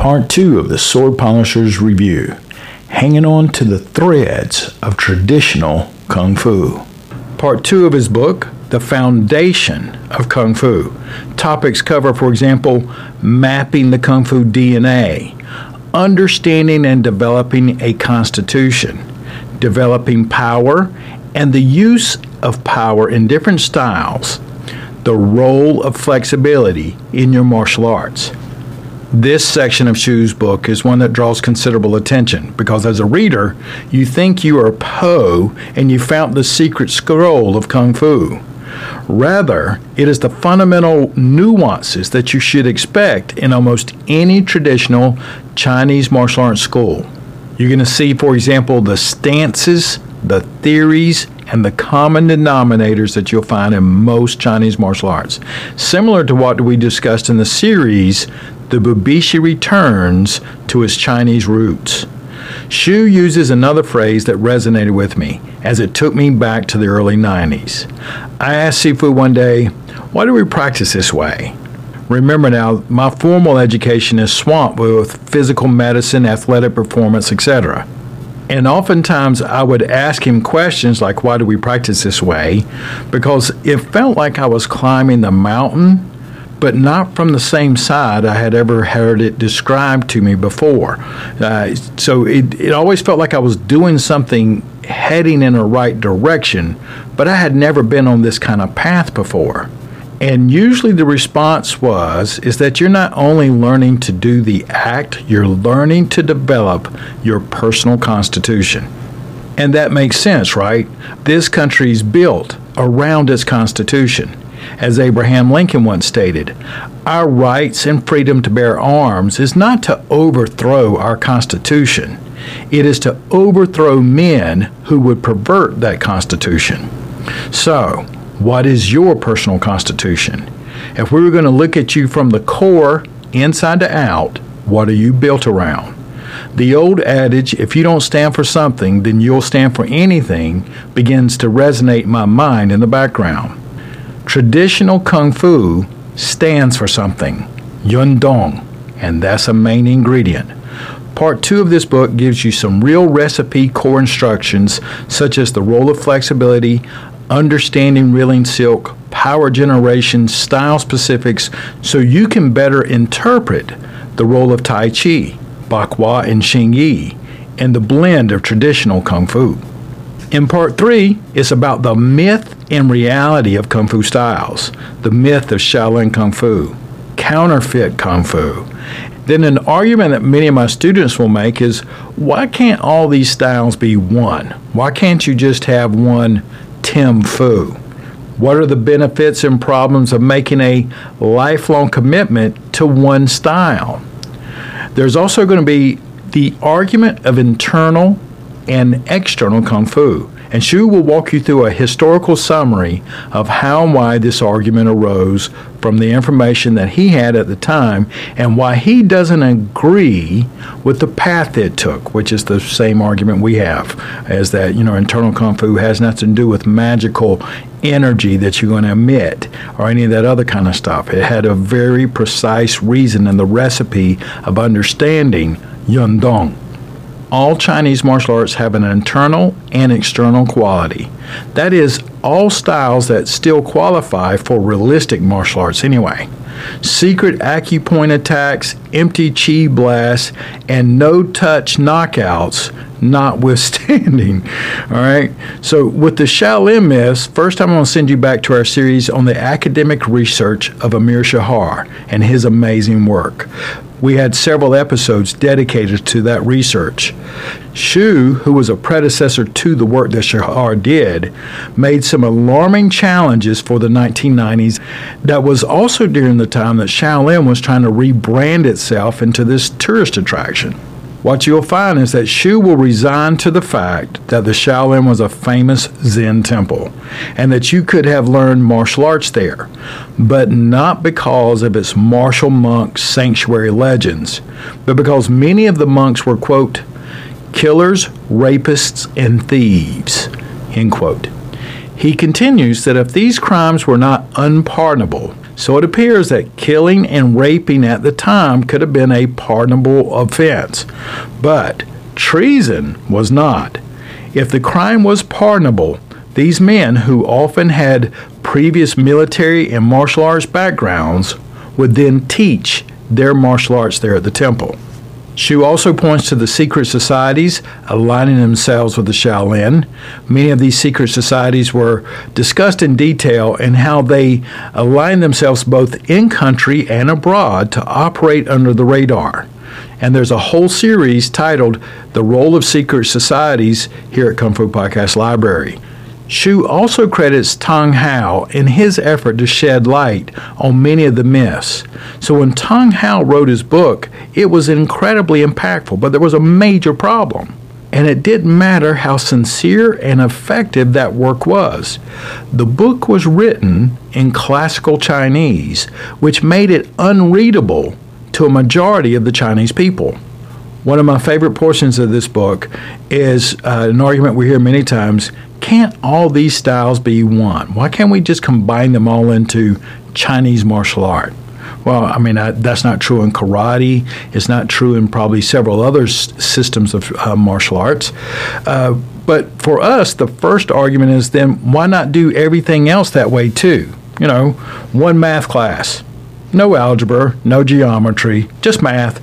Part 2 of the Sword Polisher's Review, hanging on to the threads of traditional Kung Fu. Part 2 of his book, The Foundation of Kung Fu. Topics cover, for example, mapping the Kung Fu DNA, understanding and developing a constitution, developing power, and the use of power in different styles, the role of flexibility in your martial arts. This section of Hsu's book is one that draws considerable attention because as a reader, you think you are Po and you found the secret scroll of Kung Fu. Rather, it is the fundamental nuances that you should expect in almost any traditional Chinese martial arts school. You're going to see, for example, the stances, the theories, and the common denominators that you'll find in most Chinese martial arts. Similar to what we discussed in the series, the Bubishi returns to his Chinese roots. Hsu uses another phrase that resonated with me, as it took me back to the early 90s. I asked Sifu one day, why do we practice this way? Remember now, my formal education is swamped with physical medicine, athletic performance, etc. And oftentimes I would ask him questions like, why do we practice this way? Because it felt like I was climbing the mountain, but not from the same side I had ever heard it described to me before. So it always felt like I was doing something heading in the right direction, but I had never been on this kind of path before. And usually the response is that you're not only learning to do the act, you're learning to develop your personal constitution. And that makes sense, right? This country's built around its constitution. As Abraham Lincoln once stated, our rights and freedom to bear arms is not to overthrow our constitution. It is to overthrow men who would pervert that constitution. So, what is your personal constitution? If we were going to look at you from the core, inside to out, what are you built around? The old adage, if you don't stand for something, then you'll stand for anything, begins to resonate in my mind in the background. Traditional Kung Fu stands for something, Yun Dong, and that's a main ingredient. Part 2 of this book gives you some real recipe core instructions, such as the role of flexibility, understanding reeling silk, power generation, style specifics, so you can better interpret the role of Tai Chi, Bakwa, and Xing Yi, and the blend of traditional Kung Fu. In Part 3, it's about the myth and reality of Kung Fu styles, the myth of Shaolin Kung Fu, counterfeit Kung Fu. Then an argument that many of my students will make is, why can't all these styles be one? Why can't you just have one Tim Fu? What are the benefits and problems of making a lifelong commitment to one style? There's also going to be the argument of internal and external Kung Fu, and Hsu will walk you through a historical summary of how and why this argument arose from the information that he had at the time and why he doesn't agree with the path it took, which is the same argument we have, as that, you know, internal Kung Fu has nothing to do with magical energy that you're going to emit or any of that other kind of stuff. It had a very precise reason in the recipe of understanding Yun Dong. All Chinese martial arts have an internal and external quality. That is, all styles that still qualify for realistic martial arts anyway. Secret acupoint attacks, empty chi blasts, and no-touch knockouts notwithstanding. All right. So with the Shaolin myths, first I'm going to send you back to our series on the academic research of Amir Shahar and his amazing work. We had several episodes dedicated to that research. Hsu, who was a predecessor to the work that Shahar did, made some alarming challenges for the 1990s. That was also during the time that Shaolin was trying to rebrand itself into this tourist attraction. What you'll find is that Hsu will resign to the fact that the Shaolin was a famous Zen temple and that you could have learned martial arts there, but not because of its martial monk sanctuary legends, but because many of the monks were, quote, killers, rapists, and thieves, end quote. He continues that if these crimes were not unpardonable, So it appears that killing and raping at the time could have been a pardonable offense, but treason was not. If the crime was pardonable, these men, who often had previous military and martial arts backgrounds, would then teach their martial arts there at the temple. Hsu also points to the secret societies aligning themselves with the Shaolin. Many of these secret societies were discussed in detail and how they aligned themselves both in-country and abroad to operate under the radar. And there's a whole series titled The Role of Secret Societies here at Kung Fu Podcast Library. Hsu also credits Tang Hao in his effort to shed light on many of the myths. So when Tang Hao wrote his book, it was incredibly impactful, but there was a major problem. And it didn't matter how sincere and effective that work was. The book was written in classical Chinese, which made it unreadable to a majority of the Chinese people. One of my favorite portions of this book is an argument we hear many times: can't all these styles be one? Why can't we just combine them all into Chinese martial art? Well, I mean, that's not true in karate. It's not true in probably several other systems of martial arts. But for us, the first argument is then why not do everything else that way too? You know, one math class, no algebra, no geometry, just math.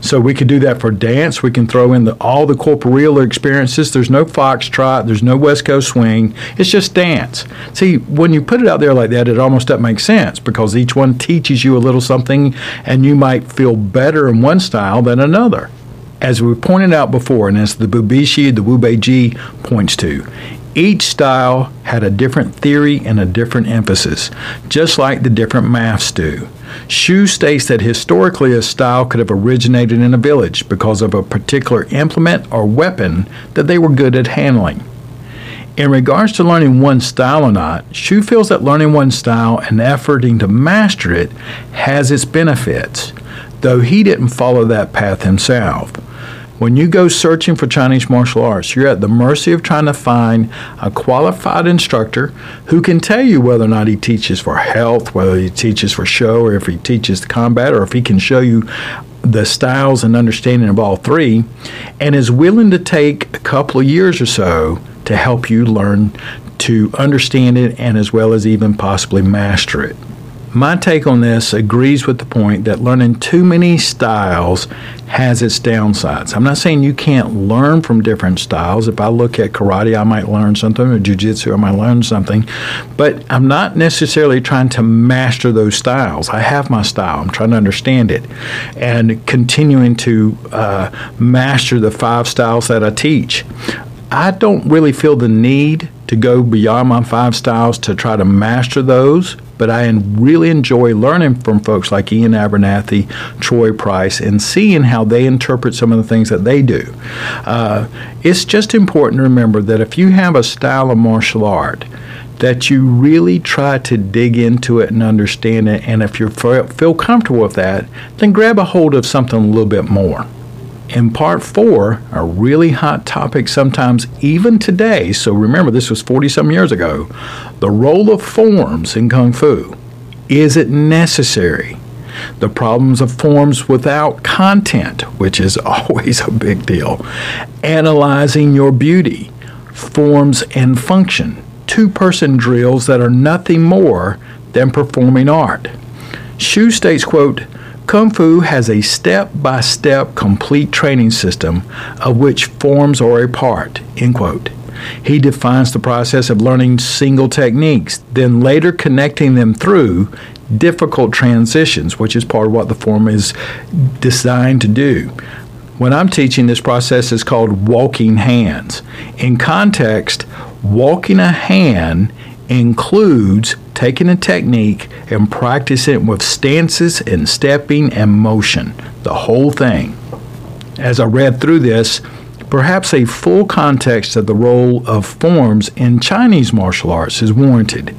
So we could do that for dance. We can throw in all the corporeal experiences. There's no foxtrot. There's no West Coast swing. It's just dance. See, when you put it out there like that, it almost doesn't make sense, because each one teaches you a little something, and you might feel better in one style than another. As we pointed out before, and as the Bubishi, the Wubei Ji points to, each style had a different theory and a different emphasis, just like the different maths do. Hsu states that historically a style could have originated in a village because of a particular implement or weapon that they were good at handling. In regards to learning one style or not, Hsu feels that learning one style and efforting to master it has its benefits, though he didn't follow that path himself. When you go searching for Chinese martial arts, you're at the mercy of trying to find a qualified instructor who can tell you whether or not he teaches for health, whether he teaches for show, or if he teaches the combat, or if he can show you the styles and understanding of all three, and is willing to take a couple of years or so to help you learn to understand it and as well as even possibly master it. My take on this agrees with the point that learning too many styles has its downsides. I'm not saying you can't learn from different styles. If I look at karate, I might learn something, or jiu-jitsu, I might learn something. But I'm not necessarily trying to master those styles. I have my style. I'm trying to understand it. And continuing to master the 5 styles that I teach. I don't really feel the need to go beyond my 5 styles to try to master those, but I really enjoy learning from folks like Ian Abernathy, Troy Price, and seeing how they interpret some of the things that they do. It's just important to remember that if you have a style of martial art, that you really try to dig into it and understand it, and if you feel comfortable with that, then grab a hold of something a little bit more. In part 4, a really hot topic sometimes even today, so remember this was 40-some years ago, the role of forms in Kung Fu. Is it necessary? The problems of forms without content, which is always a big deal. Analyzing your beauty, forms and function, 2-person drills that are nothing more than performing art. Hsu states, quote, Kung Fu has a step-by-step complete training system of which forms are a part, end quote. He defines the process of learning single techniques, then later connecting them through difficult transitions, which is part of what the form is designed to do. When I'm teaching, this process is called walking hands. In context, walking a hand includes taking a technique and practicing it with stances and stepping and motion, the whole thing. As I read through this, perhaps a full context of the role of forms in Chinese martial arts is warranted.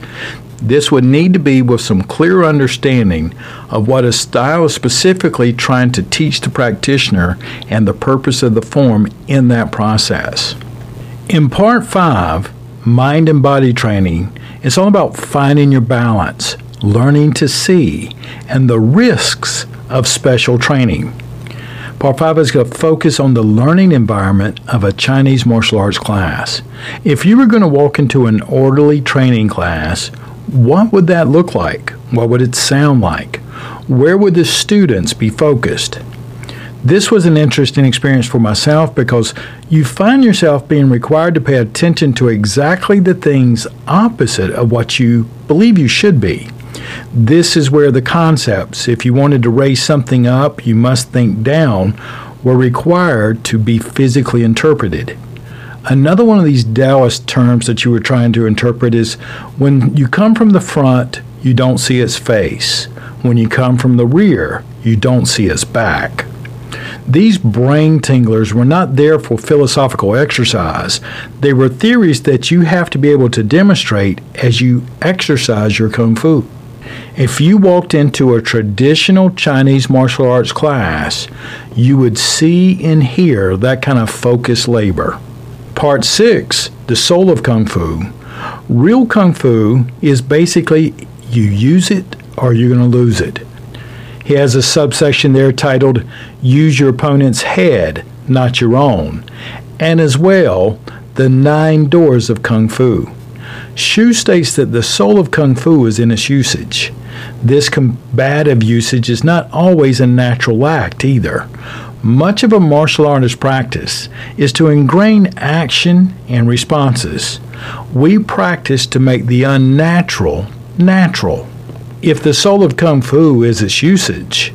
This would need to be with some clear understanding of what a style is specifically trying to teach the practitioner and the purpose of the form in that process. In part 5, mind and body training, it's all about finding your balance, learning to see, and the risks of special training. Part 5 is going to focus on the learning environment of a Chinese martial arts class. If you were going to walk into an orderly training class, what would that look like? What would it sound like? Where would the students be focused? This was an interesting experience for myself because you find yourself being required to pay attention to exactly the things opposite of what you believe you should be. This is where the concepts, if you wanted to raise something up, you must think down, were required to be physically interpreted. Another one of these Taoist terms that you were trying to interpret is, when you come from the front, you don't see its face. When you come from the rear, you don't see its back. These brain tinglers were not there for philosophical exercise. They were theories that you have to be able to demonstrate as you exercise your Kung Fu. If you walked into a traditional Chinese martial arts class, you would see and hear that kind of focused labor. Part 6, the soul of Kung Fu. Real Kung Fu is basically you use it or you're going to lose it. He has a subsection there titled, Use Your Opponent's Head, Not Your Own, and as well, The 9 Doors of Kung Fu. Hsu states that the soul of Kung Fu is in its usage. This combative usage is not always a natural act either. Much of a martial artist's practice is to ingrain action and responses. We practice to make the unnatural natural. If the soul of Kung Fu is its usage,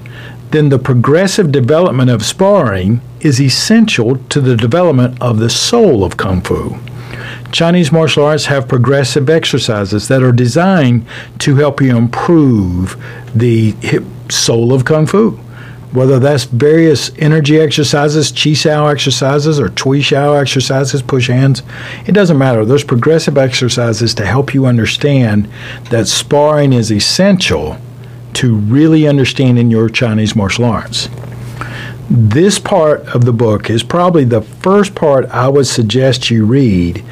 then the progressive development of sparring is essential to the development of the soul of Kung Fu. Chinese martial arts have progressive exercises that are designed to help you improve the soul of Kung Fu, whether that's various energy exercises, Chi Sao exercises, or Tui Shao exercises, push hands. It doesn't matter. There's progressive exercises to help you understand that sparring is essential to really understanding your Chinese martial arts. This part of the book is probably the first part I would suggest you read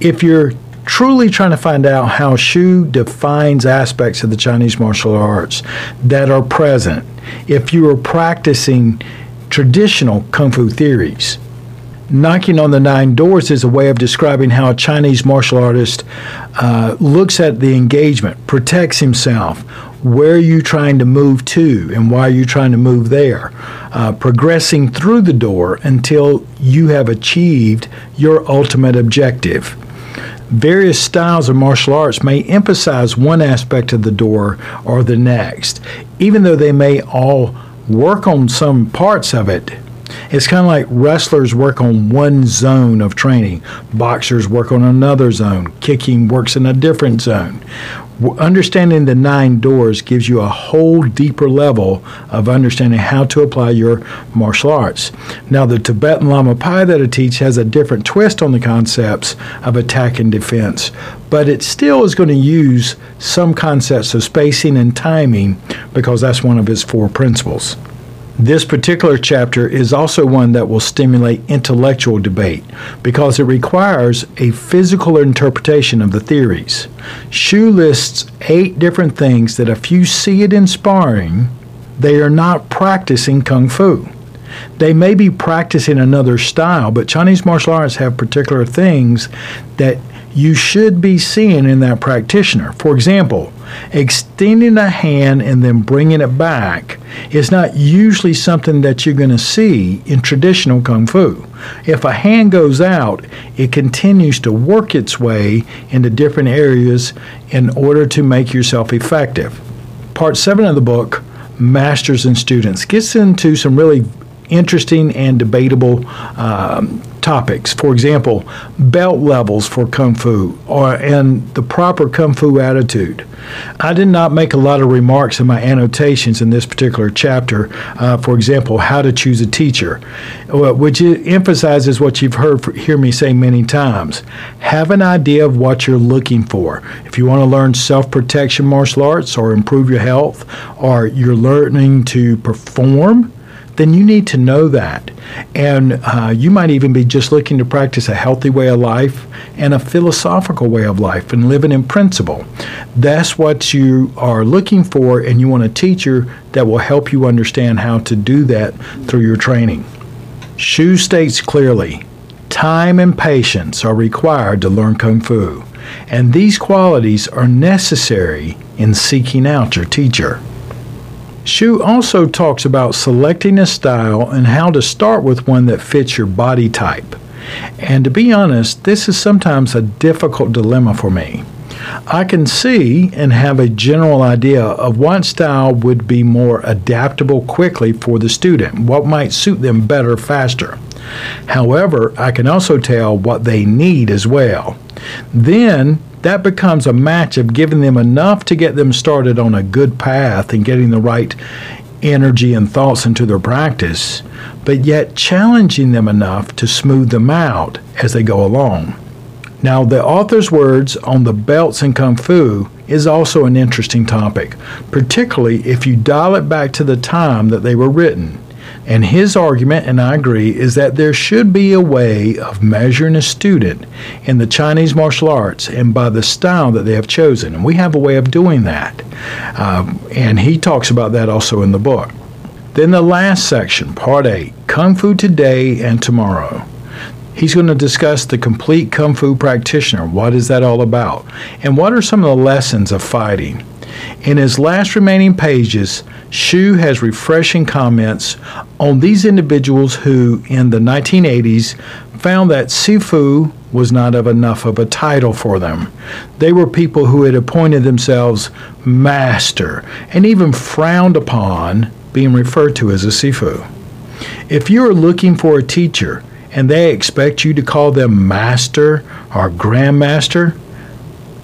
if you're truly trying to find out how Hsu defines aspects of the Chinese martial arts that are present if you are practicing traditional Kung Fu theories. Knocking on the 9 doors is a way of describing how a Chinese martial artist looks at the engagement, protects himself. Where are you trying to move to and why are you trying to move there? Progressing through the door until you have achieved your ultimate objective. Various styles of martial arts may emphasize one aspect of the door or the next, even though they may all work on some parts of it. It's kind of like wrestlers work on one zone of training. Boxers work on another zone. Kicking works in a different zone. Understanding the 9 doors gives you a whole deeper level of understanding how to apply your martial arts. Now, the Tibetan Lama Pai that I teach has a different twist on the concepts of attack and defense, but it still is going to use some concepts of spacing and timing because that's one of his 4 principles. This particular chapter is also one that will stimulate intellectual debate because it requires a physical interpretation of the theories. Hsu lists 8 different things that if you see it in sparring, they are not practicing Kung Fu. They may be practicing another style, but Chinese martial arts have particular things that you should be seeing in that practitioner. For example, extending a hand and then bringing it back is not usually something that you're going to see in traditional Kung Fu. If a hand goes out, it continues to work its way into different areas in order to make yourself effective. Part 7 of the book, Masters and Students, gets into some really interesting and debatable topics. For example, belt levels for Kung Fu and the proper Kung Fu attitude. I did not make a lot of remarks in my annotations in this particular chapter. For example, how to choose a teacher, which emphasizes what you've hear me say many times. Have an idea of what you're looking for. If you want to learn self-protection martial arts or improve your health or you're learning to perform, then you need to know that. And you might even be just looking to practice a healthy way of life and a philosophical way of life and living in principle. That's what you are looking for, and you want a teacher that will help you understand how to do that through your training. Hsu states clearly, time and patience are required to learn Kung Fu, and these qualities are necessary in seeking out your teacher. Hsu also talks about selecting a style and how to start with one that fits your body type. And to be honest, this is sometimes a difficult dilemma for me. I can see and have a general idea of what style would be more adaptable quickly for the student, what might suit them better faster. However, I can also tell what they need as well. Then, that becomes a match of giving them enough to get them started on a good path and getting the right energy and thoughts into their practice, but yet challenging them enough to smooth them out as they go along. Now, the author's words on the belts in Kung Fu is also an interesting topic, particularly if you dial it back to the time that they were written. And his argument, and I agree, is that there should be a way of measuring a student in the Chinese martial arts and by the style that they have chosen. And we have a way of doing that. And he talks about that also in the book. Then the last section, Part 8, Kung Fu Today and Tomorrow. He's going to discuss the complete Kung Fu practitioner. What is that all about? And what are some of the lessons of fighting? In his last remaining pages, Hsu has refreshing comments on these individuals who, in the 1980s, found that Sifu was not of enough of a title for them. They were people who had appointed themselves master and even frowned upon being referred to as a Sifu. If you are looking for a teacher and they expect you to call them master or grandmaster,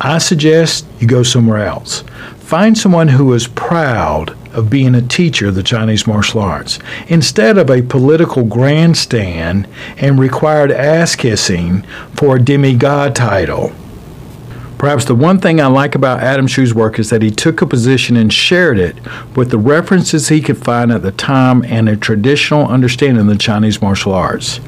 I suggest you go somewhere else. Find someone who is proud of being a teacher of the Chinese martial arts, instead of a political grandstand and required ass-kissing for a demigod title. Perhaps the one thing I like about Adam Hsu's work is that he took a position and shared it with the references he could find at the time and a traditional understanding of the Chinese martial arts.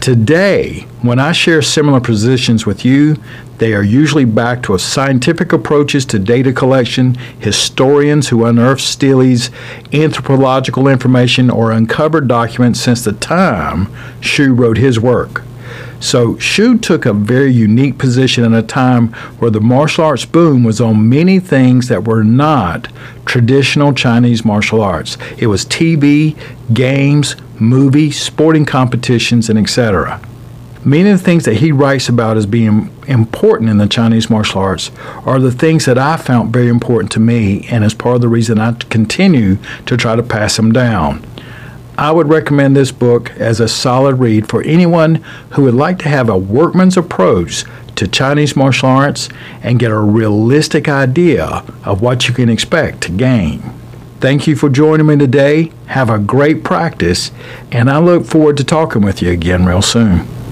Today, when I share similar positions with you, they are usually backed with scientific approaches to data collection, historians who unearth steles, anthropological information, or uncovered documents since the time Hsu wrote his work. So Hsu took a very unique position in a time where the martial arts boom was on many things that were not traditional Chinese martial arts. It was TV, games, movies, sporting competitions, and etc. Many of the things that he writes about as being important in the Chinese martial arts are the things that I found very important to me and is part of the reason I continue to try to pass them down. I would recommend this book as a solid read for anyone who would like to have a workman's approach to Chinese martial arts and get a realistic idea of what you can expect to gain. Thank you for joining me today. Have a great practice, and I look forward to talking with you again real soon.